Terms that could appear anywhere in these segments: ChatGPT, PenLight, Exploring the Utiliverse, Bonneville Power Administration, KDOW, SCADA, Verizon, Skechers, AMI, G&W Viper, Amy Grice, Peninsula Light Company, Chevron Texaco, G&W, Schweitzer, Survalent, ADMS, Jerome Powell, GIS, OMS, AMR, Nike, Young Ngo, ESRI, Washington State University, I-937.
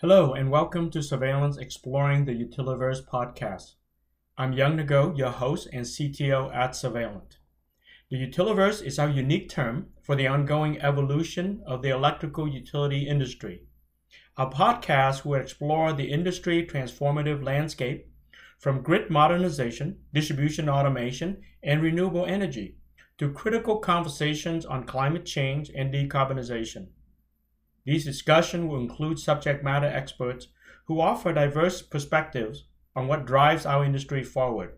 Hello and welcome to Survalent's Exploring the Utiliverse podcast. I'm Young Ngo, your host and CTO at Survalent. The Utiliverse is our unique term for the ongoing evolution of the electrical utility industry. Our podcast will explore the industry transformative landscape from grid modernization, distribution automation, and renewable energy to critical conversations on climate change and decarbonization. These discussions will include subject matter experts who offer diverse perspectives on what drives our industry forward.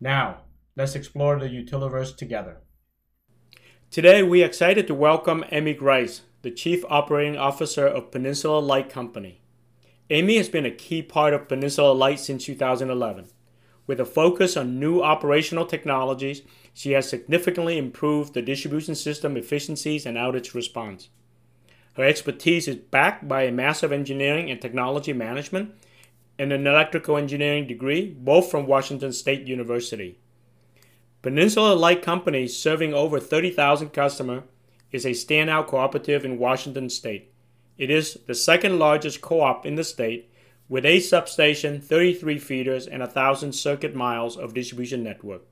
Now, let's explore the Utiliverse together. Today, we are excited to welcome Amy Grice, the Chief Operating Officer of Peninsula Light Company. Amy has been a key part of Peninsula Light since 2011. With a focus on new operational technologies, she has significantly improved the distribution system efficiencies and outage response. Her expertise is backed by a Master of Engineering and Technology Management and an Electrical Engineering degree, both from Washington State University. Peninsula Light Company, serving over 30,000 customers, is a standout cooperative in Washington State. It is the second largest co-op in the state, with 8 substations, 33 feeders, and 1,000 circuit miles of distribution network.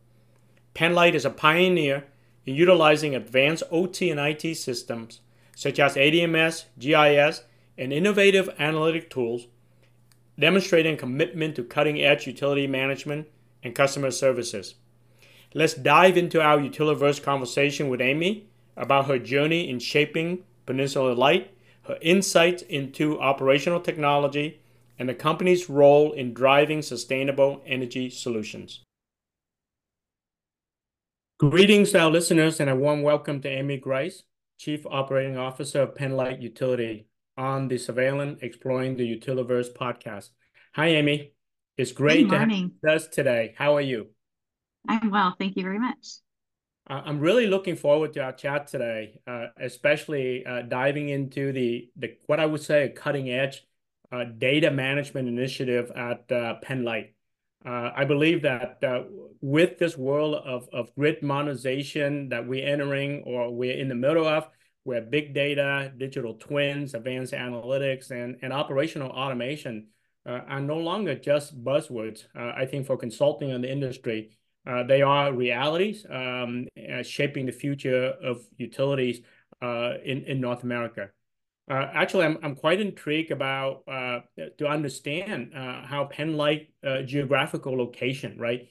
PenLight is a pioneer in utilizing advanced OT and IT systems such as ADMS, GIS, and innovative analytic tools, demonstrating commitment to cutting-edge utility management and customer services. Let's dive into our Utiliverse conversation with Amy about her journey in shaping Peninsula Light, her insights into operational technology, and the company's role in driving sustainable energy solutions. Greetings to our listeners and a warm welcome to Amy Grice, Chief Operating Officer of PenLight Utility, on the Survalent Exploring the Utiliverse podcast. Hi, Amy. It's great to have you with us today. How are you? I'm well. Thank you very much. I'm really looking forward to our chat today, especially diving into the what I would say a cutting-edge data management initiative at PenLight. I believe that with this world of grid modernization that we're entering or we're in the middle of, where big data, digital twins, advanced analytics, and operational automation are no longer just buzzwords. I think for consulting in the industry, they are realities shaping the future of utilities in North America. Actually, I'm quite intrigued about to understand how PenLight geographical location, right?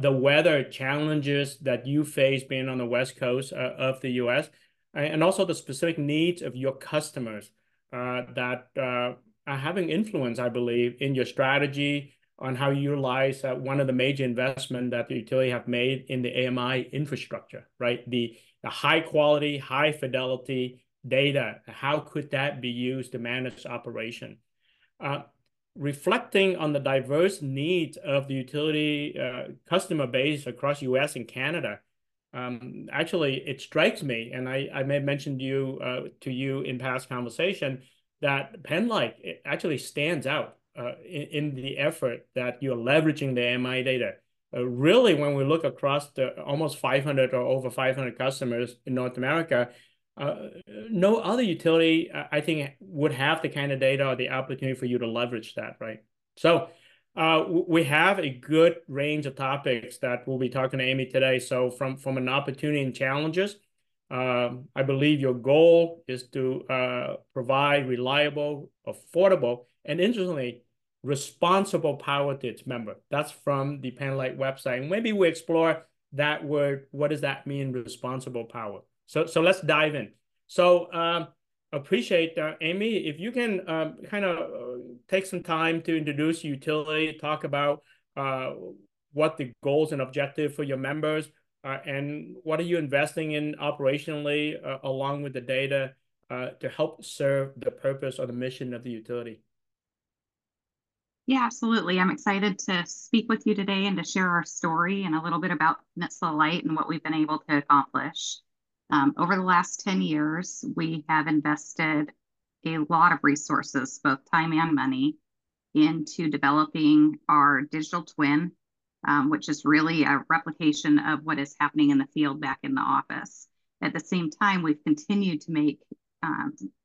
The weather challenges that you face being on the West Coast of the U.S. and also the specific needs of your customers that are having influence, I believe, in your strategy on how you utilize one of the major investments that the utility have made in the AMI infrastructure, right? The high quality, high fidelity data, how could that be used to manage operation? Reflecting on the diverse needs of the utility customer base across US and Canada, actually, it strikes me, and I may have mentioned you to you in past conversation, that PenLight actually stands out in the effort that you're leveraging the AMI data. Really, when we look across the almost 500 or over 500 customers in North America, no other utility, I think, would have the kind of data or the opportunity for you to leverage that, right? So we have a good range of topics that we'll be talking to Amy today. So from an opportunity and challenges, I believe your goal is to provide reliable, affordable, and interestingly, responsible power to its member. That's from the PenLight website. And maybe we explore that word. What does that mean, responsible power? So let's dive in. So appreciate Amy, if you can kind of take some time to introduce utility, talk about what the goals and objective for your members and what are you investing in operationally along with the data to help serve the purpose or the mission of the utility. Yeah, absolutely. I'm excited to speak with you today and to share our story and a little bit about Peninsula Light and what we've been able to accomplish. Over the last 10 years, we have invested a lot of resources, both time and money, into developing our digital twin, which is really a replication of what is happening in the field back in the office. At the same time, we've continued to make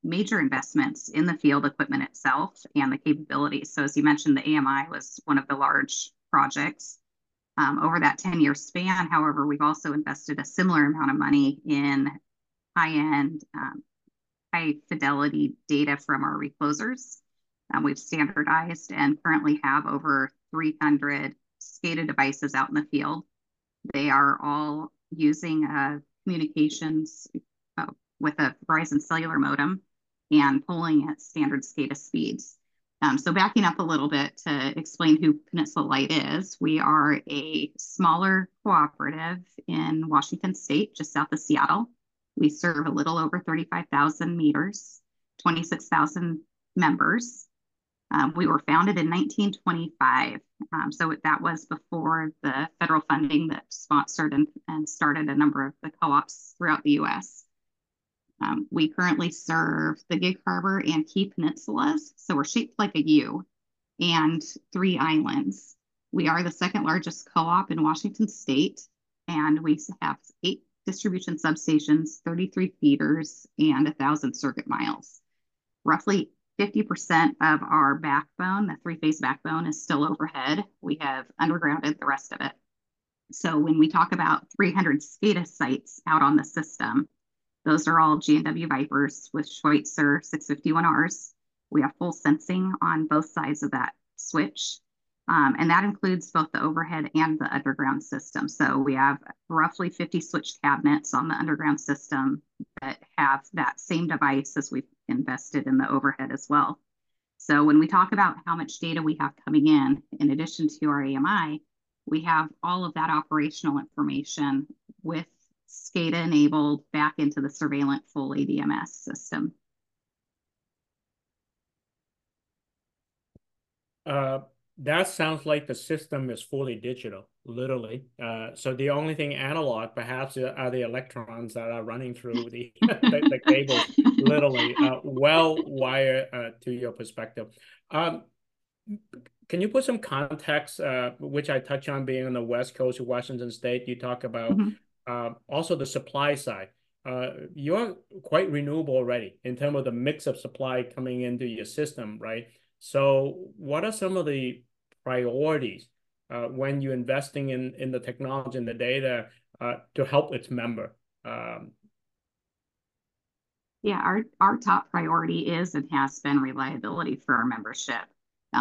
major investments in the field equipment itself and the capabilities. So as you mentioned, the AMI was one of the large projects. Over that 10-year span, however, we've also invested a similar amount of money in high-end, high-fidelity data from our reclosers. We've standardized and currently have over 300 SCADA devices out in the field. They are all using communications with a Verizon cellular modem and pulling at standard SCADA speeds. So backing up a little bit to explain who Peninsula Light is, we are a smaller cooperative in Washington State, just south of Seattle. We serve a little over 35,000 meters, 26,000 members. We were founded in 1925, so that was before the federal funding that sponsored and started a number of the co-ops throughout the U.S. We currently serve the Gig Harbor and Key Peninsulas, so we're shaped like a U, and three islands. We are the second largest co-op in Washington State, and we have 8 distribution substations, 33 feeders, and 1,000 circuit miles. Roughly 50% of our backbone, the three-phase backbone, is still overhead. We have undergrounded the rest of it. So when we talk about 300 SCADA sites out on the system, those are all G&W Vipers with Schweitzer 651Rs. We have full sensing on both sides of that switch. And that includes both the overhead and the underground system. So we have roughly 50 switch cabinets on the underground system that have that same device as we've invested in the overhead as well. So when we talk about how much data we have coming in addition to our AMI, we have all of that operational information with SCADA enabled back into the Survalent full ADMS system. That sounds like the system is fully digital, literally. So the only thing analog, perhaps, are the electrons that are running through the cable, literally, well wired to your perspective. Can you put some context, which I touch on being on the West Coast of Washington State? You talk about also the supply side. You're quite renewable already in terms of the mix of supply coming into your system, right? So what are some of the priorities when you're investing in the technology and the data to help its member? Yeah, our top priority is and has been reliability for our membership.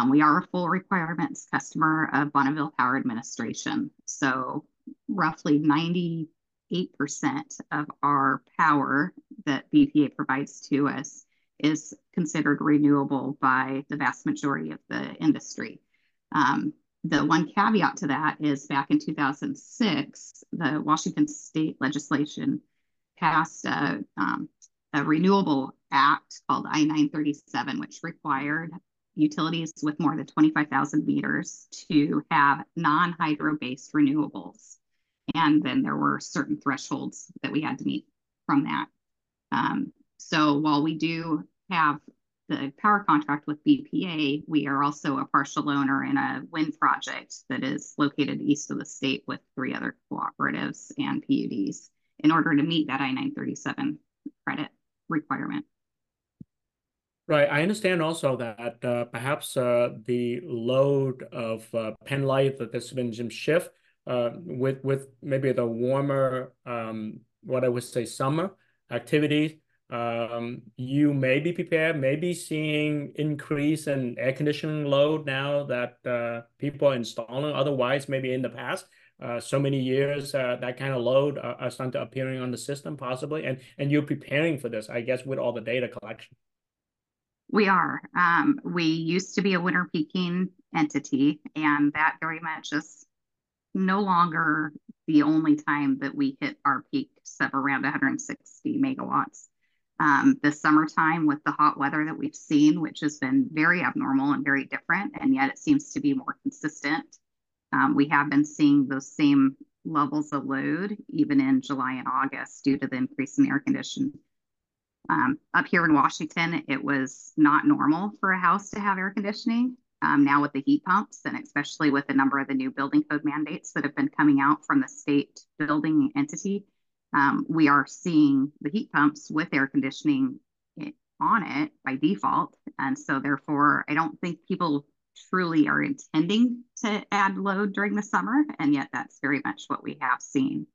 We are a full requirements customer of Bonneville Power Administration. So roughly 98% of our power that BPA provides to us is considered renewable by the vast majority of the industry. The one caveat to that is back in 2006, the Washington State legislation passed a renewable act called I-937, which required utilities with more than 25,000 meters to have non-hydro-based renewables. And then there were certain thresholds that we had to meet from that. So while we do have the power contract with BPA, we are also a partial owner in a wind project that is located east of the state with 3 other cooperatives and PUDs in order to meet that I-937 credit requirement. Right. I understand also that perhaps the load of Penn Light that there's been some shift with maybe the warmer, what I would say, summer activities. You may be prepared, maybe seeing increase in air conditioning load now that people are installing. Otherwise, maybe in the past, so many years, that kind of load are starting to appearing on the system possibly. And you're preparing for this, I guess, with all the data collection. We are. We used to be a winter peaking entity, and that very much is no longer the only time that we hit our peaks of around 160 megawatts. The summertime with the hot weather that we've seen, which has been very abnormal and very different, and yet it seems to be more consistent. We have been seeing those same levels of load even in July and August due to the increase in air conditioning. Up here in Washington, it was not normal for a house to have air conditioning. Now with the heat pumps, and especially with a number of the new building code mandates that have been coming out from the state building entity, we are seeing the heat pumps with air conditioning on it by default. And so therefore, I don't think people truly are intending to add load during the summer. And yet that's very much what we have seen.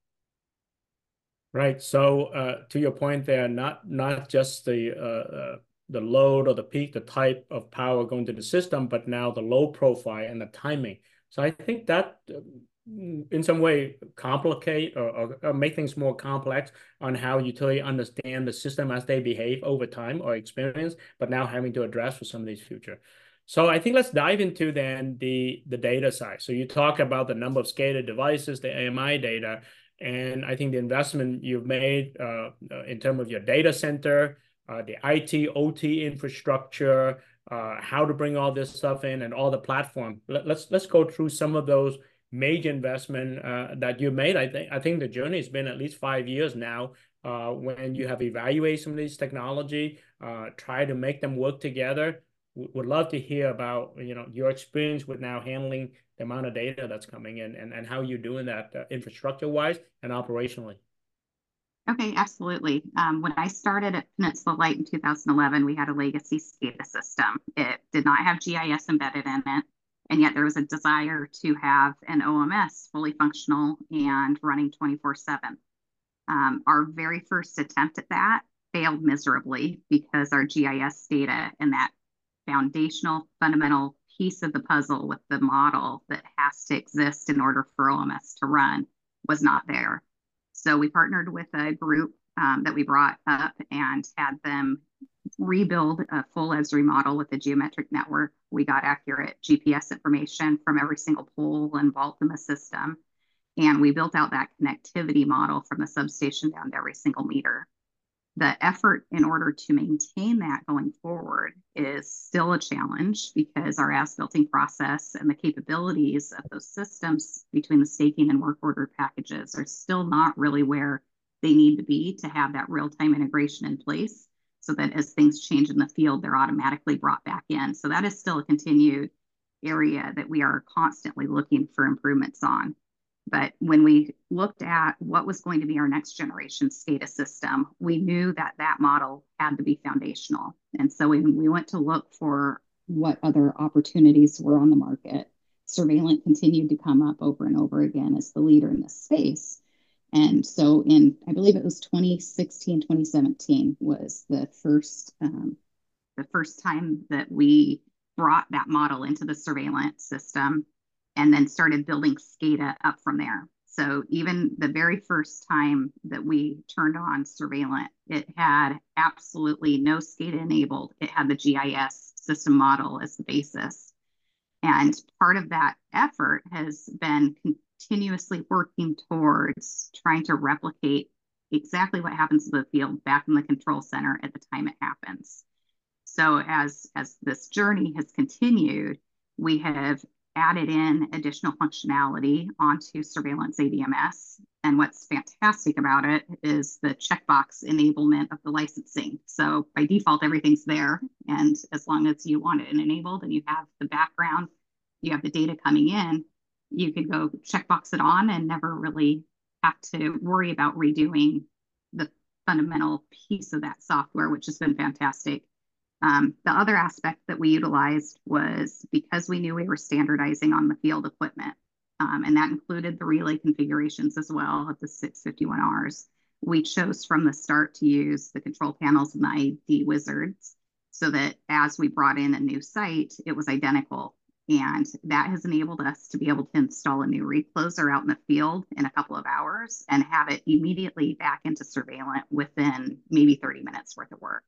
Right. So to your point there, not just the load or the peak, the type of power going to the system, but now the load profile and the timing. So I think that in some way complicate or make things more complex on how utility understand the system as they behave over time or experience, but now having to address for some of these future. So I think let's dive into then the data side. So you talk about the number of SCADA devices, the AMI data, and I think the investment you've made in terms of your data center, the IT, OT infrastructure, how to bring all this stuff in and all the platform. Let's go through some of those major investment that you made. I think the journey has been at least 5 years now when you have evaluated some of these technology, try to make them work together. Would love to hear about, you know, your experience with now handling the amount of data that's coming in and how you're doing that infrastructure-wise and operationally. Okay, absolutely. When I started at Peninsula Light in 2011, we had a legacy SCADA system. It did not have GIS embedded in it, and yet there was a desire to have an OMS fully functional and running 24/7. Our very first attempt at that failed miserably because our GIS data and that foundational, fundamental piece of the puzzle with the model that has to exist in order for OMS to run was not there. So we partnered with a group that we brought up and had them rebuild a full ESRI model with a geometric network. We got accurate GPS information from every single pole and vault in the system. And we built out that connectivity model from the substation down to every single meter. The effort in order to maintain that going forward is still a challenge because our as-builting process and the capabilities of those systems between the staking and work order packages are still not really where they need to be to have that real-time integration in place so that as things change in the field, they're automatically brought back in. So that is still a continued area that we are constantly looking for improvements on. But when we looked at what was going to be our next generation SCADA system, we knew that that model had to be foundational. And so when we went to look for what other opportunities were on the market, Survalent continued to come up over and over again as the leader in this space. And so in, I believe it was 2016, 2017 was the first time that we brought that model into the Survalent system, and then started building SCADA up from there. So even the very first time that we turned on Survalent, it had absolutely no SCADA enabled. It had the GIS system model as the basis. And part of that effort has been continuously working towards trying to replicate exactly what happens to the field back in the control center at the time it happens. So as this journey has continued, we have added in additional functionality onto Survalent's ADMS. And what's fantastic about it is the checkbox enablement of the licensing. So by default, everything's there. And as long as you want it enabled and you have the background, you have the data coming in, you can go checkbox it on and never really have to worry about redoing the fundamental piece of that software, which has been fantastic. The other aspect that we utilized was because we knew we were standardizing on the field equipment, and that included the relay configurations as well of the 651Rs. We chose from the start to use the control panels and the ID wizards so that as we brought in a new site, it was identical. And that has enabled us to be able to install a new recloser out in the field in a couple of hours and have it immediately back into Survalent within maybe 30 minutes worth of work.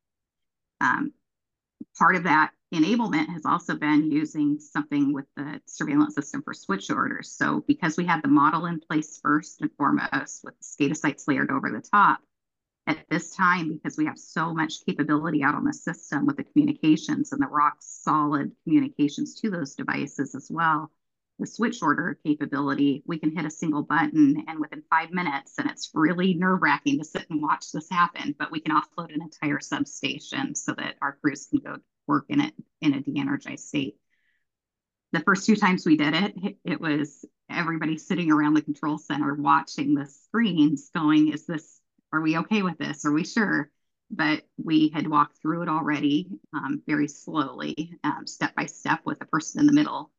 Part of that enablement has also been using something with the Survalent system for switch orders. So because we had the model in place first and foremost with the SCADA sites layered over the top, at this time, because we have so much capability out on the system with the communications and the rock solid communications to those devices as well, the switch order capability, we can hit a single button and within 5 minutes, and it's really nerve-wracking to sit and watch this happen, but we can offload an entire substation so that our crews can go work in it in a de-energized state. The first two times we did it, it was everybody sitting around the control center watching the screens going, is this, are we okay with this? Are we sure? but we had walked through it already very slowly, step by step with a person in the middle.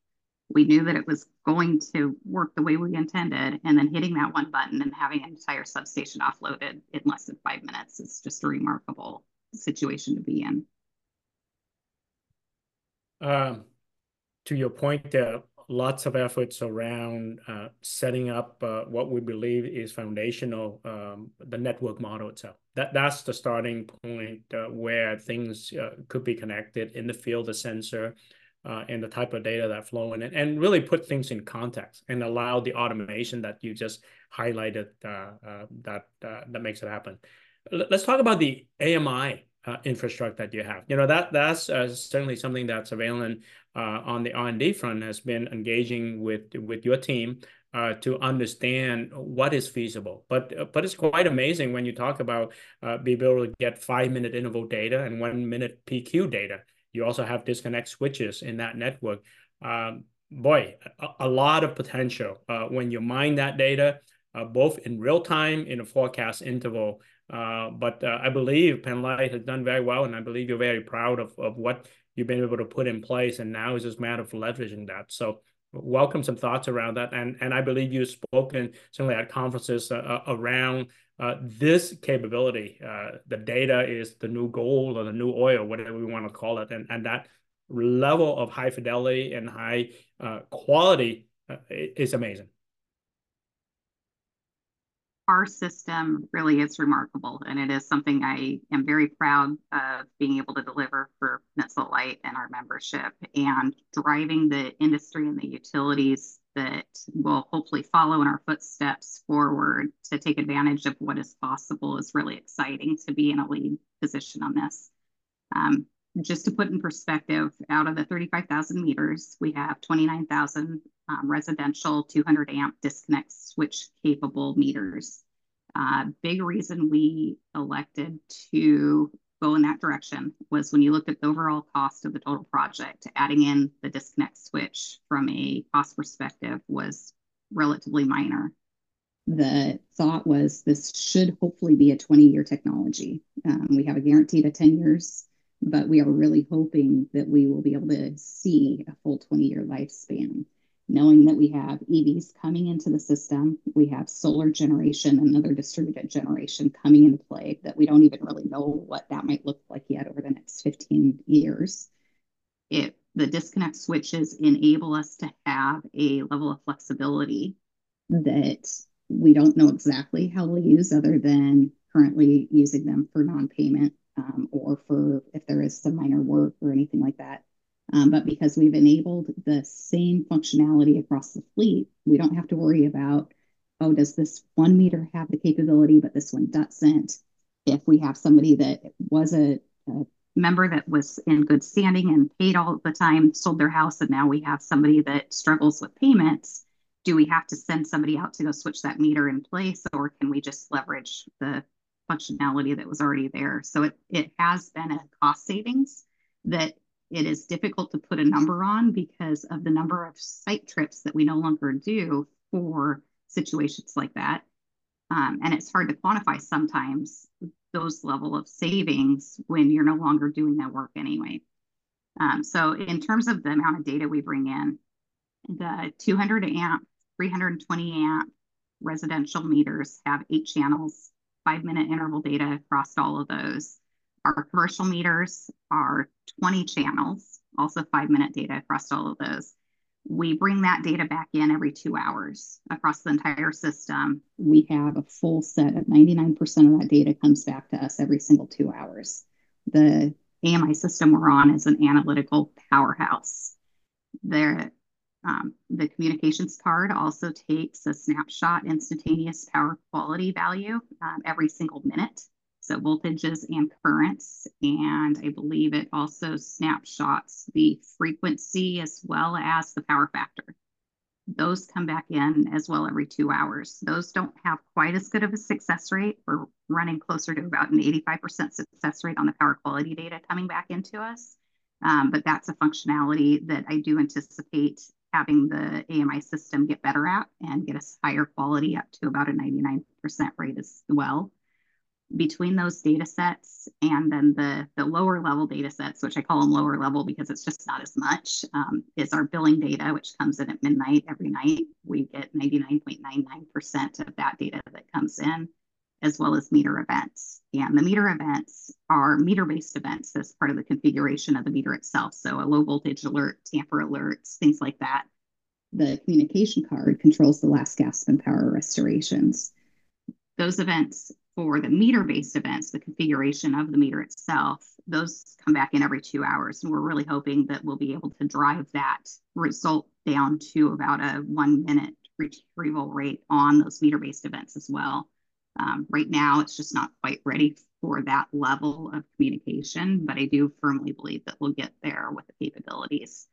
We knew that it was going to work the way we intended, and then hitting that one button and having an entire substation offloaded in less than 5 minutes is just a remarkable situation to be in. To your point, there are lots of efforts around setting up what we believe is foundational, the network model itself. That's the starting point where things could be connected in the field of sensor and the type of data that flow in it, and really put things in context and allow the automation that you just highlighted that makes it happen. Let's talk about the AMI infrastructure that you have. You know, that's certainly something that Survalent on the R&D front has been engaging with your team to understand what is feasible. But it's quite amazing when you talk about being able to get 5-minute interval data and 1-minute PQ data. You also have disconnect switches in that network. Boy, a lot of potential when you mine that data, both in real time in a forecast interval. But I believe Penlight has done very well, and I believe you're very proud of what you've been able to put in place, and now it's just a matter of leveraging that. So welcome some thoughts around that. And I believe you've spoken certainly at conferences around this capability. The data is the new gold or the new oil, whatever we want to call it. And that level of high fidelity and high quality is amazing. Our system really is remarkable, and it is something I am very proud of being able to deliver for Peninsula Light and our membership, and driving the industry and the utilities that will hopefully follow in our footsteps forward to take advantage of what is possible is really exciting to be in a lead position on this. Just to put in perspective, out of the 35,000 meters, we have 29,000 residential 200 amp disconnect switch capable meters. Big reason we elected to go in that direction was when you looked at the overall cost of the total project, adding in the disconnect switch from a cost perspective was relatively minor. The thought was this should hopefully be a 20-year technology. We have a guaranteed of 10 years. But we are really hoping that we will be able to see a full 20-year lifespan, knowing that we have EVs coming into the system, we have solar generation and other distributed generation coming into play that we don't even really know what that might look like yet over the next 15 years. The disconnect switches enable us to have a level of flexibility that we don't know exactly how we'll use other than currently using them for non-payment. Or for if there is some minor work or anything like that. But because we've enabled the same functionality across the fleet, we don't have to worry about, oh, does this one meter have the capability, but this one doesn't? If we have somebody that was a member that was in good standing and paid all the time, sold their house, and now we have somebody that struggles with payments, do we have to send somebody out to go switch that meter in place, or can we just leverage the functionality that was already there? So it has been a cost savings that it is difficult to put a number on because of the number of site trips that we no longer do for situations like that. And it's hard to quantify sometimes those level of savings when you're no longer doing that work anyway. So in terms of the amount of data we bring in, the 200 amp, 320 amp residential meters have 8 channels, 5-minute interval data across all of those. Our commercial meters are 20 channels, also 5-minute data across all of those. We bring that data back in every 2 hours across the entire system. We have a full set of 99% of that data comes back to us every single 2 hours. The AMI system we're on is an analytical powerhouse. The communications card also takes a snapshot instantaneous power quality value every single minute. So voltages and currents, and I believe it also snapshots the frequency as well as the power factor. Those come back in as well every 2 hours. Those don't have quite as good of a success rate. We're running closer to about an 85% success rate on the power quality data coming back into us. But that's a functionality that I do anticipate having the AMI system get better at and get us higher quality up to about a 99% rate as well. between those data sets and then the lower level data sets, which I call them lower level because it's just not as much, is our billing data, which comes in at midnight every night. We get 99.99% of that data that comes in, as well as meter events. And the meter events are meter-based events that's part of the configuration of the meter itself. So a low voltage alert, tamper alerts, things like that. The communication card controls the last gasp and power restorations. Those events for the meter-based events, the configuration of the meter itself, those come back in every 2 hours. And we're really hoping that we'll be able to drive that result down to about a 1-minute retrieval rate on those meter-based events as well. Right now, it's just not quite ready for that level of communication, but I do firmly believe that we'll get there with the capabilities.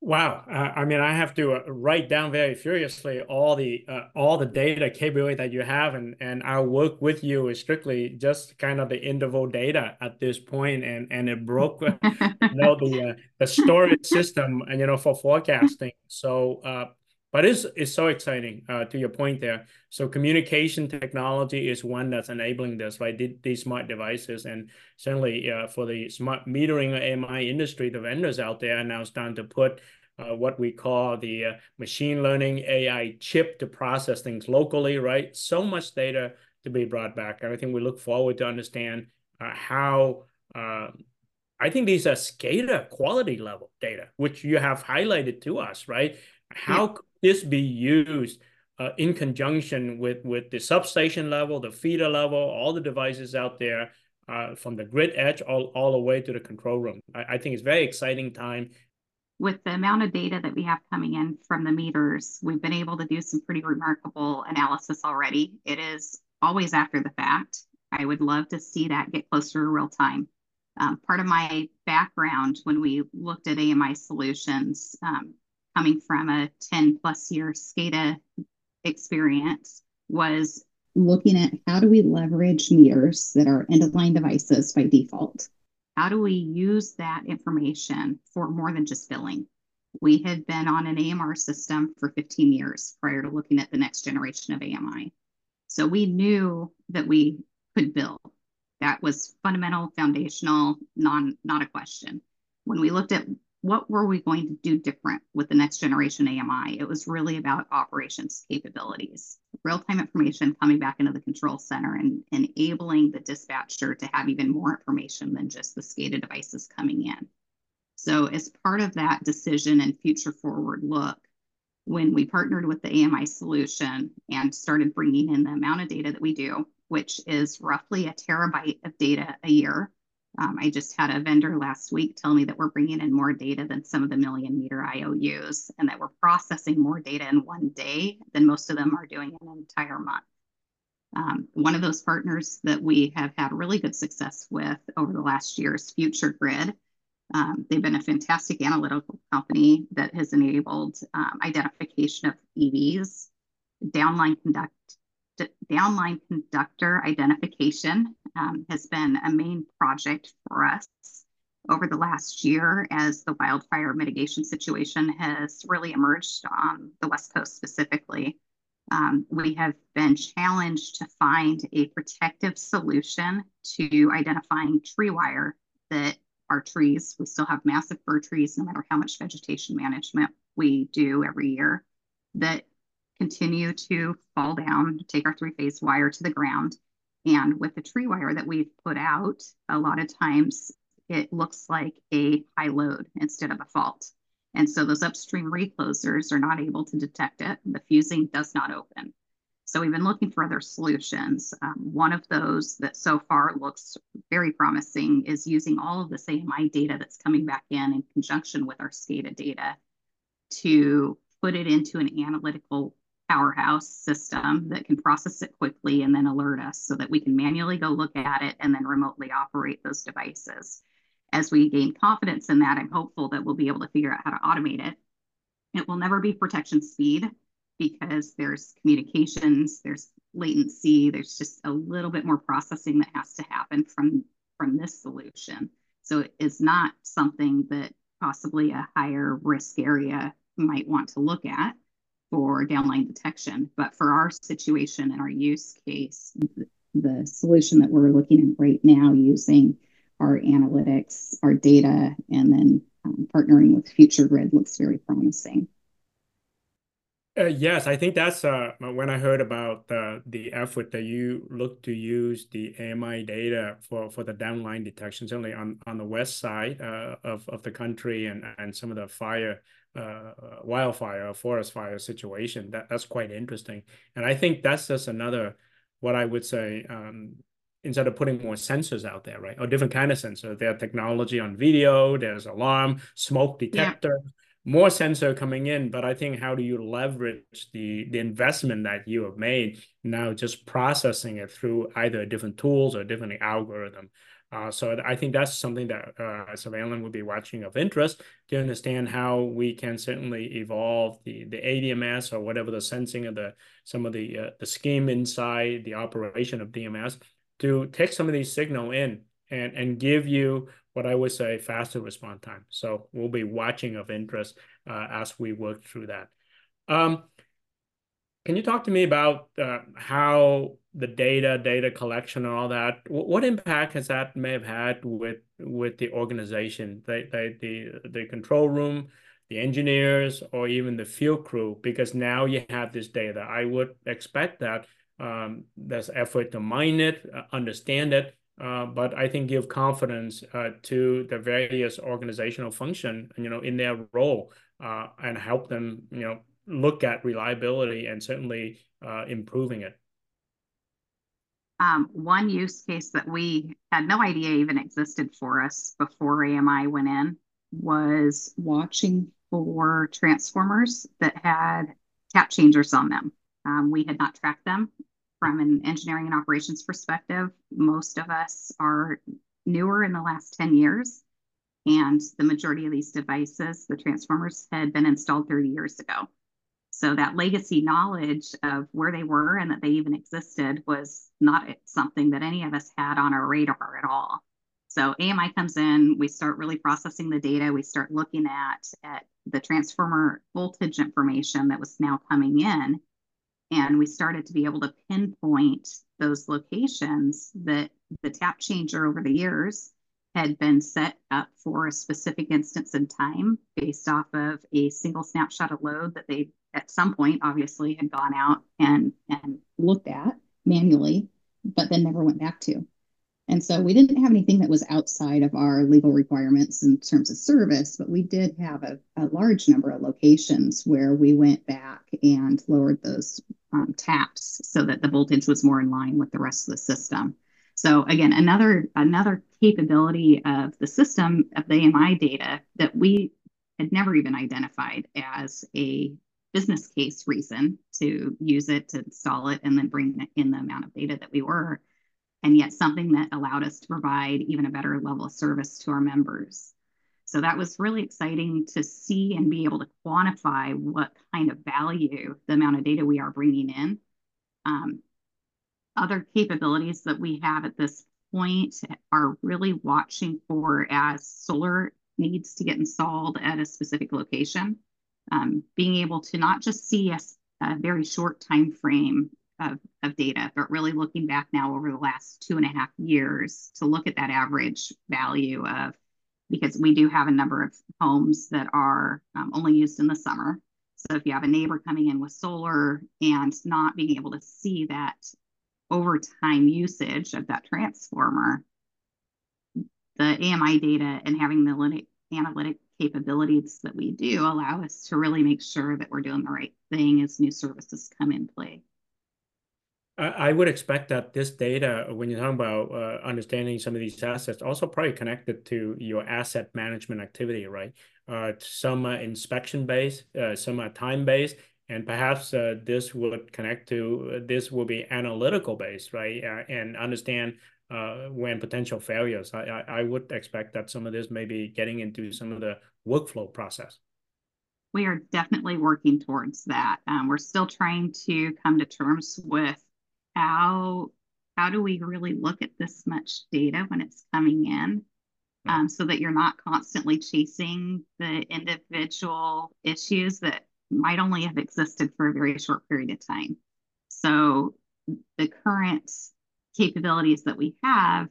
Wow. I mean, I have to write down very furiously all the data capability that you have, and our work with you is strictly just kind of the interval data at this point, and it broke the storage system and for forecasting. So, but it's so exciting to your point there. So communication technology is one that's enabling this, right? These smart devices, and certainly for the smart metering or AMI industry, the vendors out there are now starting to put what we call the machine learning AI chip to process things locally, right? So much data to be brought back. And I think we look forward to understand how I think these are SCADA quality level data, which you have highlighted to us, right? How could this be used in conjunction with the substation level, the feeder level, all the devices out there from the grid edge all the way to the control room? I think it's a very exciting time. With the amount of data that we have coming in from the meters, we've been able to do some pretty remarkable analysis already. It is always after the fact. I would love to see that get closer to real time. Part of my background when we looked at AMI solutions, coming from a 10-plus year SCADA experience, was looking at how do we leverage meters that are end-of-line devices by default? How do we use that information for more than just billing? We had been on an AMR system for 15 years prior to looking at the next generation of AMI. So we knew that we could bill. That was fundamental, foundational, not a question. When we looked at what were we going to do different with the next generation AMI? It was really about operations capabilities, real-time information coming back into the control center and enabling the dispatcher to have even more information than just the SCADA devices coming in. So as part of that decision and future forward look, when we partnered with the AMI solution and started bringing in the amount of data that we do, which is roughly 1 terabyte of data a year. I just had a vendor last week tell me that we're bringing in more data than some of the million meter IOUs, and that we're processing more data in 1 day than most of them are doing in an entire month. One of those partners that we have had really good success with over the last year is FutureGrid. They've been a fantastic analytical company that has enabled identification of EVs, downline conductor identification has been a main project for us over the last year as the wildfire mitigation situation has really emerged on the West Coast specifically. We have been challenged to find a protective solution to identifying tree wire that are trees. We still have massive fir trees, no matter how much vegetation management we do every year, that continue to fall down, take our three-phase wire to the ground. And with the tree wire that we've put out, a lot of times it looks like a high load instead of a fault. And so those upstream reclosers are not able to detect it. The fusing does not open. So we've been looking for other solutions. One of those that so far looks very promising is using all of this AMI data that's coming back in conjunction with our SCADA data to put it into an analytical powerhouse system that can process it quickly and then alert us so that we can manually go look at it and then remotely operate those devices. As we gain confidence in that, I'm hopeful that we'll be able to figure out how to automate it. It will never be protection speed because there's communications, there's latency, there's just a little bit more processing that has to happen from this solution. So it is not something that possibly a higher risk area might want to look at. for downline detection. But for our situation and our use case, the solution that we're looking at right now using our analytics, our data, and then partnering with FutureGrid looks very promising. Yes, I think that's when I heard about the effort that you look to use the AMI data for the downline detection, certainly on the west side of the country and some of the fire, wildfire, forest fire situation. That's quite interesting. And I think that's just another, what I would say, instead of putting more sensors out there, right? Or different kind of sensors. There are technology on video, there's alarm, smoke detector. Yeah. More sensor coming in, but I think how do you leverage the investment that you have made now, just processing it through either different tools or different algorithm. So I think that's something that Survalent will be watching of interest to understand how we can certainly evolve the ADMS or whatever the sensing of the scheme inside the operation of DMS to take some of these signal in and give you what I would say faster response time. So we'll be watching of interest as we work through that. Can you talk to me about how the data collection and all that, what impact has that may have had with the organization, the control room, the engineers, or even the field crew? Because now you have this data. I would expect that there's effort to mine it, understand it, but I think give confidence to the various organizational function, in their role, and help them, look at reliability and certainly improving it. One use case that we had no idea even existed for us before AMI went in was watching for transformers that had tap changers on them. We had not tracked them. From an engineering and operations perspective, most of us are newer in the last 10 years, and the majority of these devices, the transformers, had been installed 30 years ago. So that legacy knowledge of where they were and that they even existed was not something that any of us had on our radar at all. So AMI comes in, we start really processing the data, we start looking at the transformer voltage information that was now coming in, and we started to be able to pinpoint those locations that the tap changer over the years had been set up for a specific instance in time based off of a single snapshot of load that they, at some point, obviously had gone out and looked at manually, but then never went back to. And so we didn't have anything that was outside of our legal requirements in terms of service, but we did have a large number of locations where we went back and lowered those taps so that the voltage was more in line with the rest of the system. So again, another capability of the system, of the AMI data, that we had never even identified as a business case reason to use it, to install it, and then bring in the amount of data that we were. And yet something that allowed us to provide even a better level of service to our members. So that was really exciting to see and be able to quantify what kind of value the amount of data we are bringing in. Other capabilities that we have at this point are really watching for as solar needs to get installed at a specific location, being able to not just see a very short time frame of data, but really looking back now over the last 2.5 years to look at that average value of, because we do have a number of homes that are only used in the summer. So if you have a neighbor coming in with solar and not being able to see that over time usage of that transformer, the AMI data and having the analytic capabilities that we do allow us to really make sure that we're doing the right thing as new services come in play. I would expect that this data, when you're talking about understanding some of these assets, also probably connected to your asset management activity, right? Some are inspection-based, some are time-based, and perhaps this would connect to, this will be analytical-based, right? And understand when potential failures. I would expect that some of this may be getting into some of the workflow process. We are definitely working towards that. We're still trying to come to terms with how do we really look at this much data when it's coming in, so that you're not constantly chasing the individual issues that might only have existed for a very short period of time. So the current capabilities that we have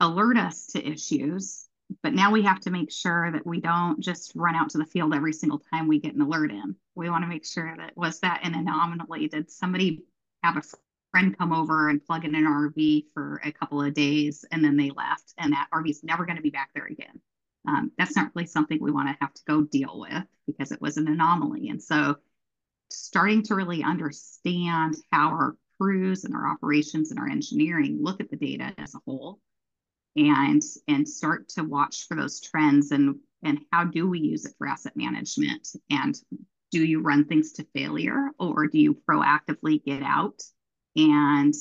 alert us to issues, but now we have to make sure that we don't just run out to the field every single time we get an alert in. We want to make sure that, was that an anomaly? Did somebody have a friend come over and plug in an RV for a couple of days and then they left and that RV is never going to be back there again? That's not really something we want to have to go deal with because it was an anomaly. And so starting to really understand how our crews and our operations and our engineering look at the data as a whole, and start to watch for those trends and how do we use it for asset management? And do you run things to failure, or do you proactively get out and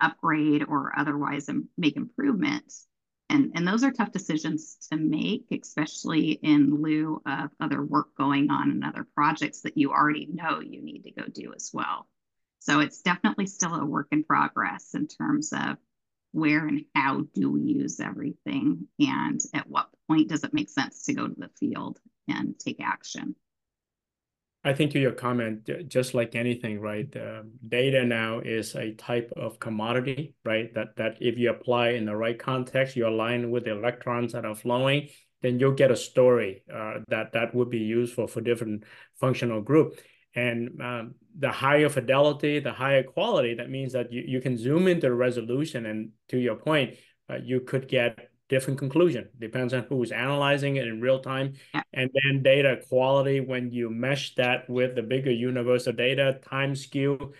upgrade or otherwise make improvements? And those are tough decisions to make, especially in lieu of other work going on and other projects that you already know you need to go do as well. So it's definitely still a work in progress in terms of where and how do we use everything, and at what point does it make sense to go to the field and take action? I think to your comment, just like anything, right? Data now is a type of commodity, right? That if you apply in the right context, you align with the electrons that are flowing, then you'll get a story that would be useful for different functional group. And the higher fidelity, the higher quality, that means that you can zoom into resolution. And to your point, you could get different conclusion. Depends on who's analyzing it in real time. And then data quality, when you mesh that with the bigger universe of data, time skew,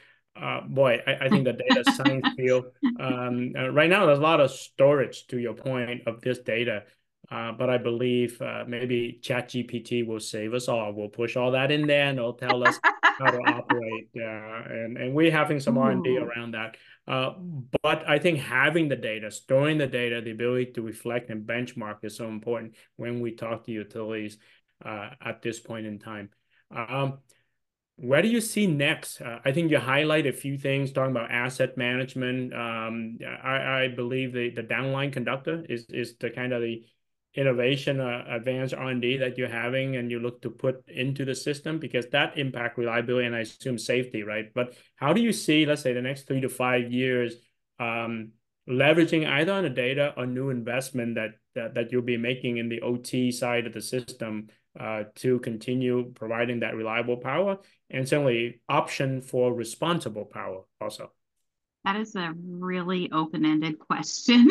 boy, I think the data science field, right now there's a lot of storage, to your point, of this data. But I believe maybe ChatGPT will save us all. We'll push all that in there and it'll tell us how to operate. And we're having some R&D around that. But I think having the data, storing the data, the ability to reflect and benchmark is so important when we talk to utilities at this point in time. Where do you see next? I think you highlight a few things talking about asset management. I believe the downline conductor is the kind of the innovation, advanced R&D that you're having and you look to put into the system, because that impact reliability and I assume safety, right? But how do you see, let's say, the next 3 to 5 years leveraging either on the data or new investment that you'll be making in the OT side of the system to continue providing that reliable power and certainly option for responsible power also? That is a really open-ended question.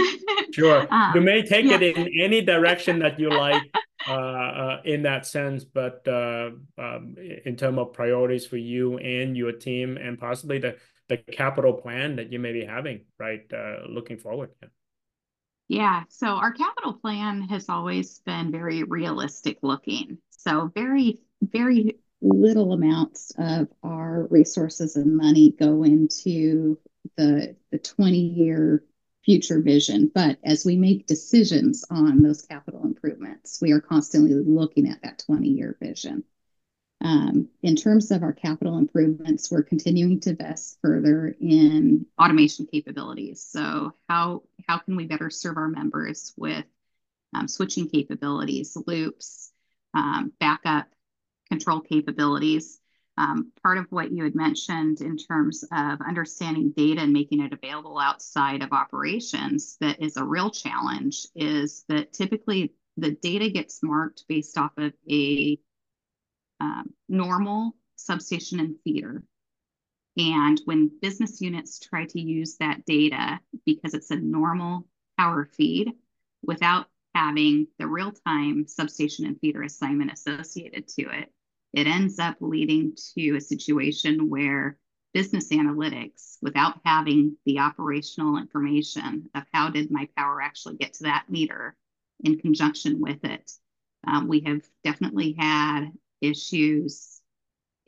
Sure. You may take it in any direction that you like in that sense, but in terms of priorities for you and your team and possibly the capital plan that you may be having, right, looking forward. Yeah, so our capital plan has always been very realistic looking. So very, very little amounts of our resources and money go into the 20-year future vision. But as we make decisions on those capital improvements, we are constantly looking at that 20-year vision. In terms of our capital improvements, we're continuing to invest further in automation capabilities. So how can we better serve our members with switching capabilities, loops, backup control capabilities? Part of what you had mentioned in terms of understanding data and making it available outside of operations that is a real challenge is that typically the data gets marked based off of a normal substation and feeder. And when business units try to use that data because it's a normal power feed without having the real-time substation and feeder assignment associated to it, it ends up leading to a situation where business analytics, without having the operational information of how did my power actually get to that meter in conjunction with it, we have definitely had issues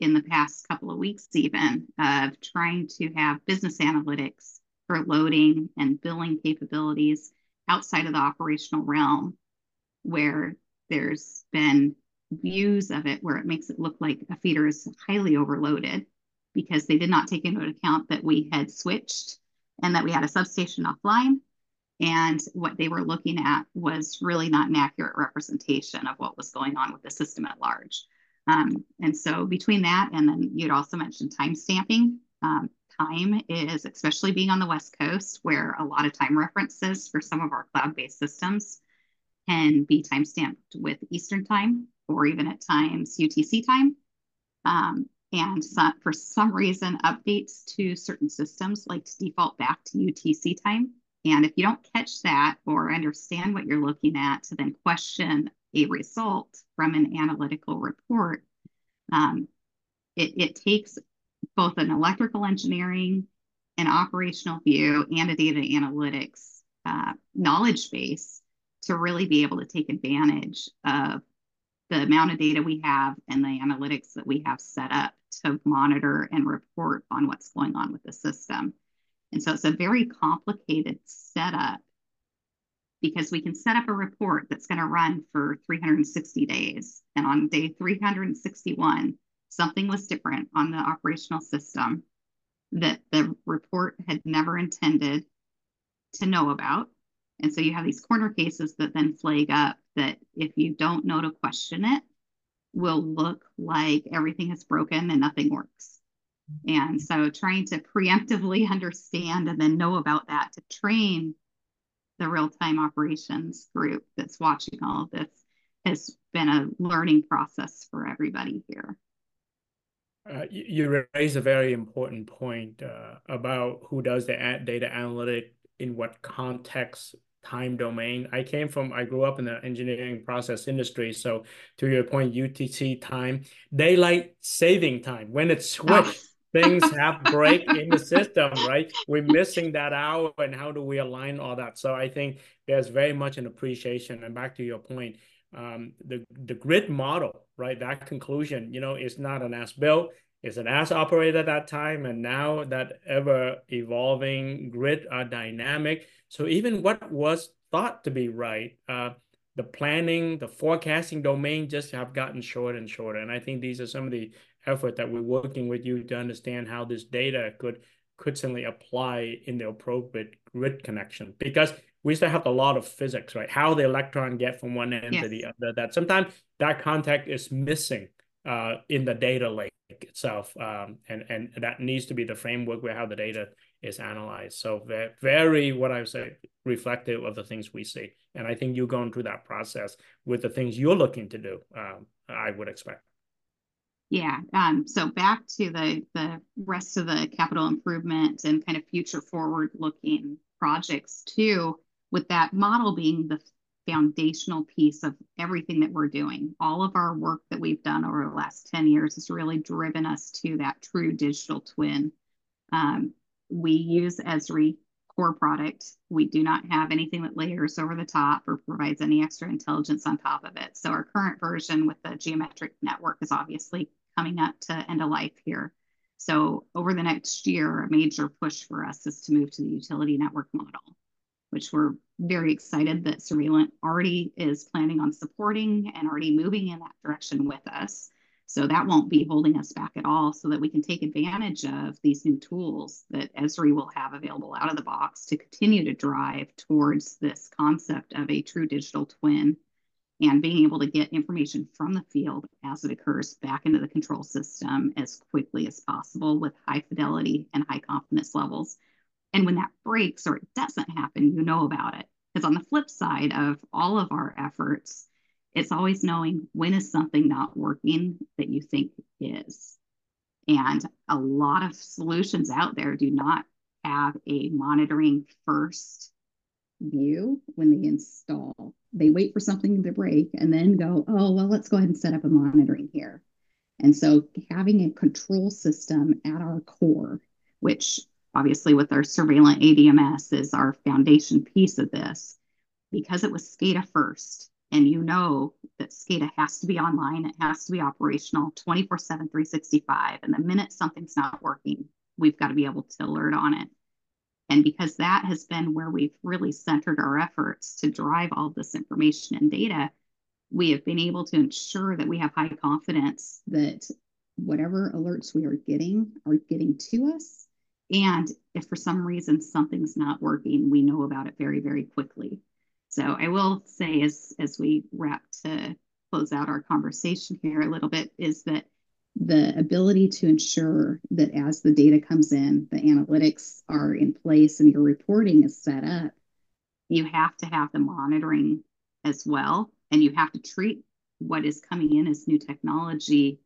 in the past couple of weeks even of trying to have business analytics for loading and billing capabilities outside of the operational realm, where there's been views of it where it makes it look like a feeder is highly overloaded because they did not take into account that we had switched and that we had a substation offline, and what they were looking at was really not an accurate representation of what was going on with the system at large. And so between that, and then you'd also mentioned time stamping. Time is, especially being on the West Coast, where a lot of time references for some of our cloud-based systems can be timestamped with Eastern time, or even at times UTC time. And so, for some reason, updates to certain systems like to default back to UTC time. And if you don't catch that or understand what you're looking at, to then question a result from an analytical report, it takes both an electrical engineering, an operational view, and a data analytics knowledge base to really be able to take advantage of the amount of data we have and the analytics that we have set up to monitor and report on what's going on with the system. And so it's a very complicated setup, because we can set up a report that's going to run for 360 days. And on day 361, something was different on the operational system that the report had never intended to know about. And so you have these corner cases that then flag up that if you don't know to question it, will look like everything is broken and nothing works. And so trying to preemptively understand and then know about that to train the real-time operations group that's watching all of this has been a learning process for everybody here. You raise a very important point about who does the data analytic, in what context, time domain. I grew up in the engineering process industry. So to your point, UTC time, daylight saving time, when it's switched, things have break in the system, right? We're missing that hour, and how do we align all that? So I think there's very much an appreciation. And back to your point, the grid model, right? That conclusion, you know, it's not an as-built, it's an as-operated at that time, and now that ever-evolving grid are dynamic. So even what was thought to be right, the planning, the forecasting domain just have gotten shorter and shorter. And I think these are some of the effort that we're working with you to understand how this data could certainly apply in the appropriate grid connection, because we still have a lot of physics, right? How the electron get from one end to the other, that sometimes that contact is missing in the data lake itself. And that needs to be the framework where how the data is analyzed. So very, what I would say, reflective of the things we see. And I think you're going through that process with the things you're looking to do, I would expect. Yeah. So back to the rest of the capital improvement and kind of future forward looking projects too, with that model being the foundational piece of everything that we're doing. All of our work that we've done over the last 10 years has really driven us to that true digital twin. We use ESRI core product. We do not have anything that layers over the top or provides any extra intelligence on top of it. So our current version with the geometric network is obviously coming up to end of life here. So over the next year, a major push for us is to move to the utility network model, which we're very excited that Survalent already is planning on supporting and already moving in that direction with us. So that won't be holding us back at all, so that we can take advantage of these new tools that ESRI will have available out of the box to continue to drive towards this concept of a true digital twin, and being able to get information from the field as it occurs back into the control system as quickly as possible with high fidelity and high confidence levels. And when that breaks or it doesn't happen, you know about it. Because on the flip side of all of our efforts, it's always knowing when is something not working that you think is. And a lot of solutions out there do not have a monitoring first view when they install. They wait for something to break and then go, oh, well, let's go ahead and set up a monitoring here. And so having a control system at our core, which obviously with our Survalent ADMS is our foundation piece of this, because it was SCADA first. And you know that SCADA has to be online. It has to be operational 24/7, 365. And the minute something's not working, we've got to be able to alert on it. And because that has been where we've really centered our efforts to drive all this information and data, we have been able to ensure that we have high confidence that whatever alerts we are getting to us. And if for some reason something's not working, we know about it very, very quickly. So I will say, as we wrap to close out our conversation here a little bit is that the ability to ensure that as the data comes in, the analytics are in place and your reporting is set up, you have to have the monitoring as well. And you have to treat what is coming in as new technology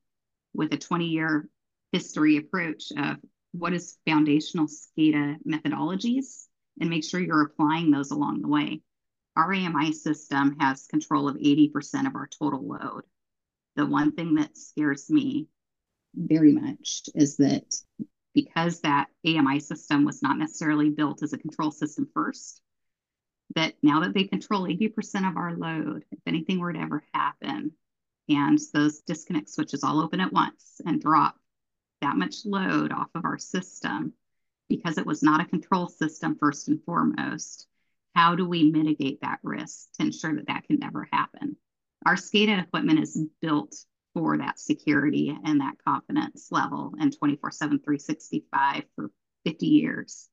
with a 20-year history approach of what is foundational SCADA methodologies and make sure you're applying those along the way. Our AMI system has control of 80% of our total load. The one thing that scares me very much is that because that AMI system was not necessarily built as a control system first, that now that they control 80% of our load, if anything were to ever happen, and those disconnect switches all open at once and drop that much load off of our system, because it was not a control system first and foremost, how do we mitigate that risk to ensure that that can never happen? Our SCADA equipment is built for that security and that confidence level and 24/7, 365 for 50 years.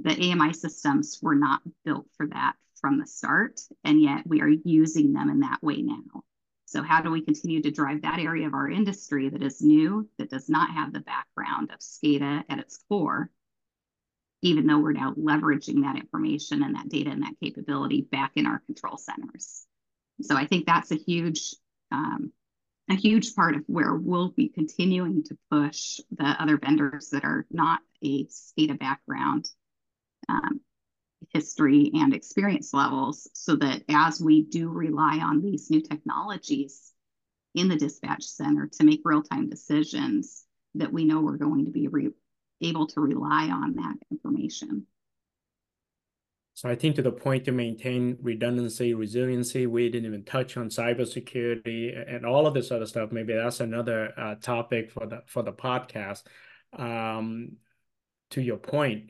The AMI systems were not built for that from the start, and yet we are using them in that way now. So how do we continue to drive that area of our industry that is new, that does not have the background of SCADA at its core, even though we're now leveraging that information and that data and that capability back in our control centers? So I think that's a huge part of where we'll be continuing to push the other vendors that are not a SCADA background, history and experience levels, so that as we do rely on these new technologies in the dispatch center to make real-time decisions, that we know we're going to be able to rely on that information. So I think to the point to maintain redundancy, resiliency, we didn't even touch on cybersecurity and all of this other stuff. Maybe that's another topic for the podcast. To your point,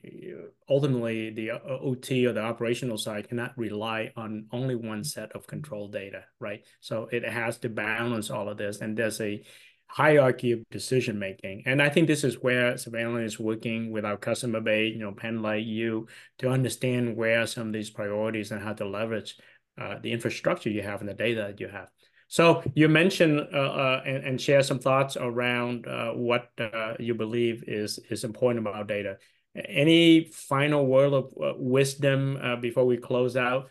ultimately the OT or the operational side cannot rely on only one set of control data, right? So it has to balance all of this, and there's a hierarchy of decision making. And I think this is where Survalent is working with our customer base, Penn like you, to understand where some of these priorities and how to leverage the infrastructure you have and the data that you have. So you mentioned and share some thoughts around what you believe is important about data. Any final word of wisdom before we close out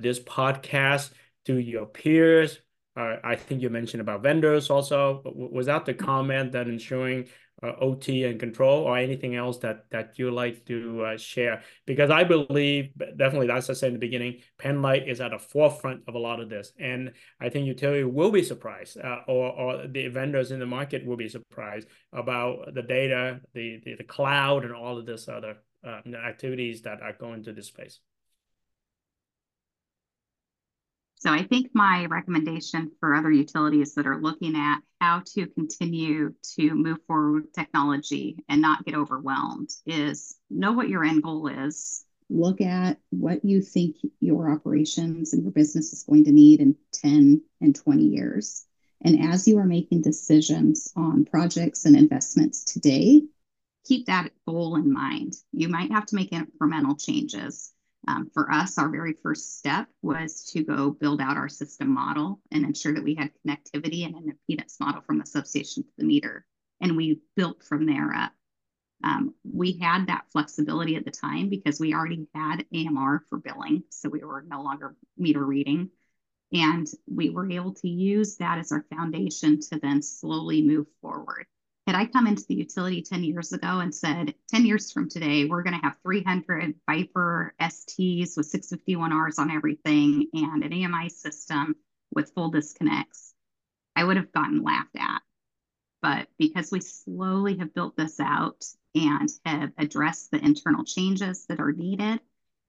this podcast to your peers? I think you mentioned about vendors also. Was that the comment that ensuring OT and control, or anything else that you like to share? Because I believe, definitely, that's what I said in the beginning, Penlight is at the forefront of a lot of this. And I think utility will be surprised, or the vendors in the market will be surprised about the data, the cloud, and all of this other activities that are going to this space. So I think my recommendation for other utilities that are looking at how to continue to move forward with technology and not get overwhelmed is know what your end goal is. Look at what you think your operations and your business is going to need in 10 and 20 years. And as you are making decisions on projects and investments today, keep that goal in mind. You might have to make incremental changes. For us, our very first step was to go build out our system model and ensure that we had connectivity and an impedance model from the substation to the meter. And we built from there up. We had that flexibility at the time because we already had AMR for billing, so we were no longer meter reading. And we were able to use that as our foundation to then slowly move forward. Had I come into the utility 10 years ago and said, 10 years from today, we're going to have 300 Viper STs with 651Rs on everything and an AMI system with full disconnects, I would have gotten laughed at. But because we slowly have built this out and have addressed the internal changes that are needed,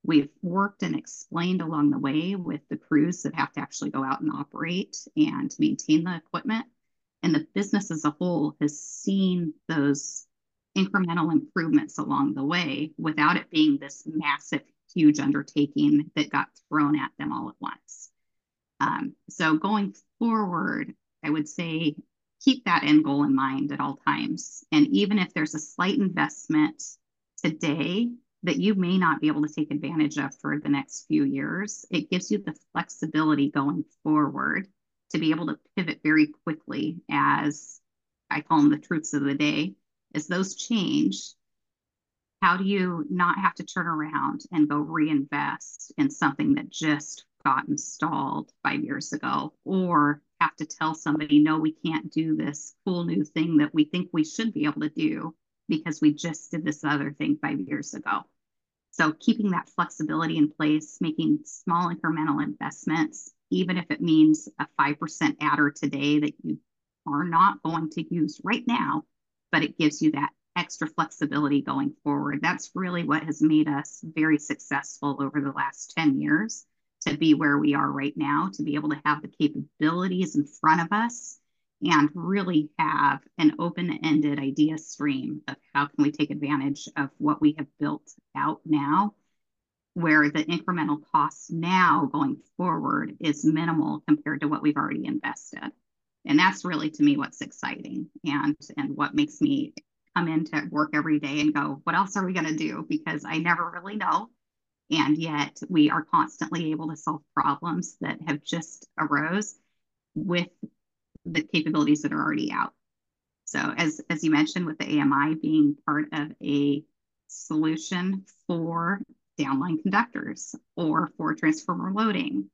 we've worked and explained along the way with the crews that have to actually go out and operate and maintain the equipment. And the business as a whole has seen those incremental improvements along the way without it being this massive, huge undertaking that got thrown at them all at once. So going forward, I would say keep that end goal in mind at all times. And even if there's a slight investment today that you may not be able to take advantage of for the next few years, it gives you the flexibility going forward to be able to pivot very quickly as, I call them the truths of the day, as those change, how do you not have to turn around and go reinvest in something that just got installed 5 years ago, or have to tell somebody, no, we can't do this cool new thing that we think we should be able to do because we just did this other thing 5 years ago. So keeping that flexibility in place, making small incremental investments, even if it means a 5% adder today that you are not going to use right now, but it gives you that extra flexibility going forward. That's really what has made us very successful over the last 10 years to be where we are right now, to be able to have the capabilities in front of us and really have an open-ended idea stream of how can we take advantage of what we have built out now, where the incremental cost now going forward is minimal compared to what we've already invested. And that's really, to me, what's exciting and what makes me come into work every day and go, what else are we going to do? Because I never really know. And yet we are constantly able to solve problems that have just arose with the capabilities that are already out. So as you mentioned, with the AMI being part of a solution for downline conductors or for transformer loading,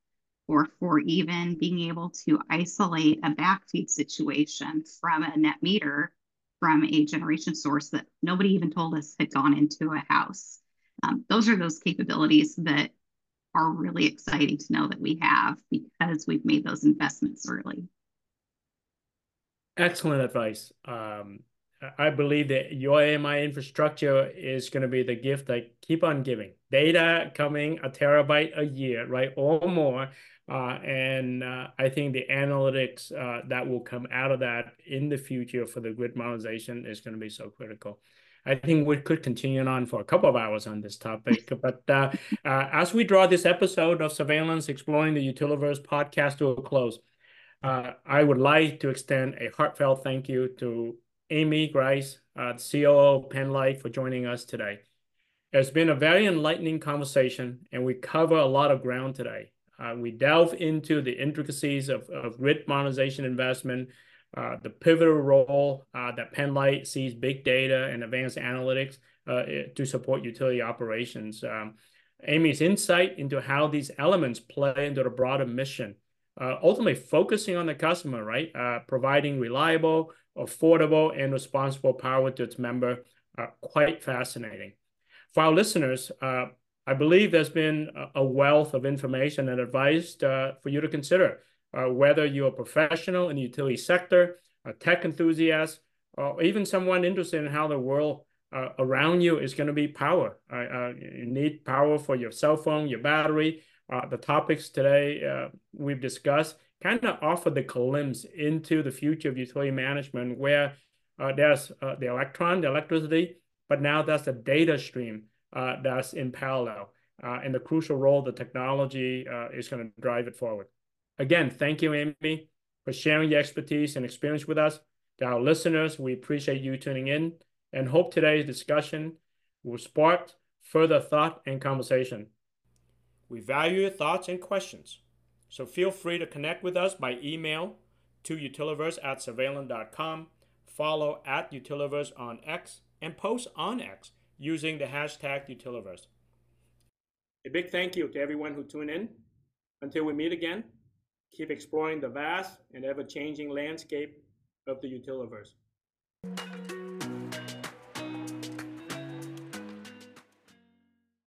or for even being able to isolate a backfeed situation from a net meter from a generation source that nobody even told us had gone into a house. Those are those capabilities that are really exciting to know that we have because we've made those investments early. Excellent advice. I believe that your AMI infrastructure is going to be the gift that keep on giving. Data coming a terabyte a year, right, or more. And I think the analytics that will come out of that in the future for the grid modernization is going to be so critical. I think we could continue on for a couple of hours on this topic, but as we draw this episode of Survalent Exploring the Utiliverse podcast to a close, I would like to extend a heartfelt thank you to Amy Grice, COO of PenLight, for joining us today. It's been a very enlightening conversation, and we cover a lot of ground today. We delve into the intricacies of grid modernization investment, the pivotal role that PenLight sees big data and advanced analytics to support utility operations. Amy's insight into how these elements play into the broader mission, ultimately focusing on the customer, right? Providing reliable, affordable, and responsible power to its member, quite fascinating. For our listeners, I believe there's been a wealth of information and advice for you to consider. Whether you're a professional in the utility sector, a tech enthusiast, or even someone interested in how the world around you is going to be power. You need power for your cell phone, your battery. The topics today we've discussed kind of offer the glimpse into the future of utility management, where there's the electron, the electricity, but now that's the data stream that's in parallel, and the crucial role the technology is going to drive it forward. Again, thank you, Amy, for sharing your expertise and experience with us. To our listeners, we appreciate you tuning in and hope today's discussion will spark further thought and conversation. We value your thoughts and questions, so feel free to connect with us by email to utiliverse@survalent.com, follow @utiliverse on X, and post on X using the hashtag utiliverse. A big thank you to everyone who tuned in. Until we meet again, keep exploring the vast and ever-changing landscape of the Utiliverse.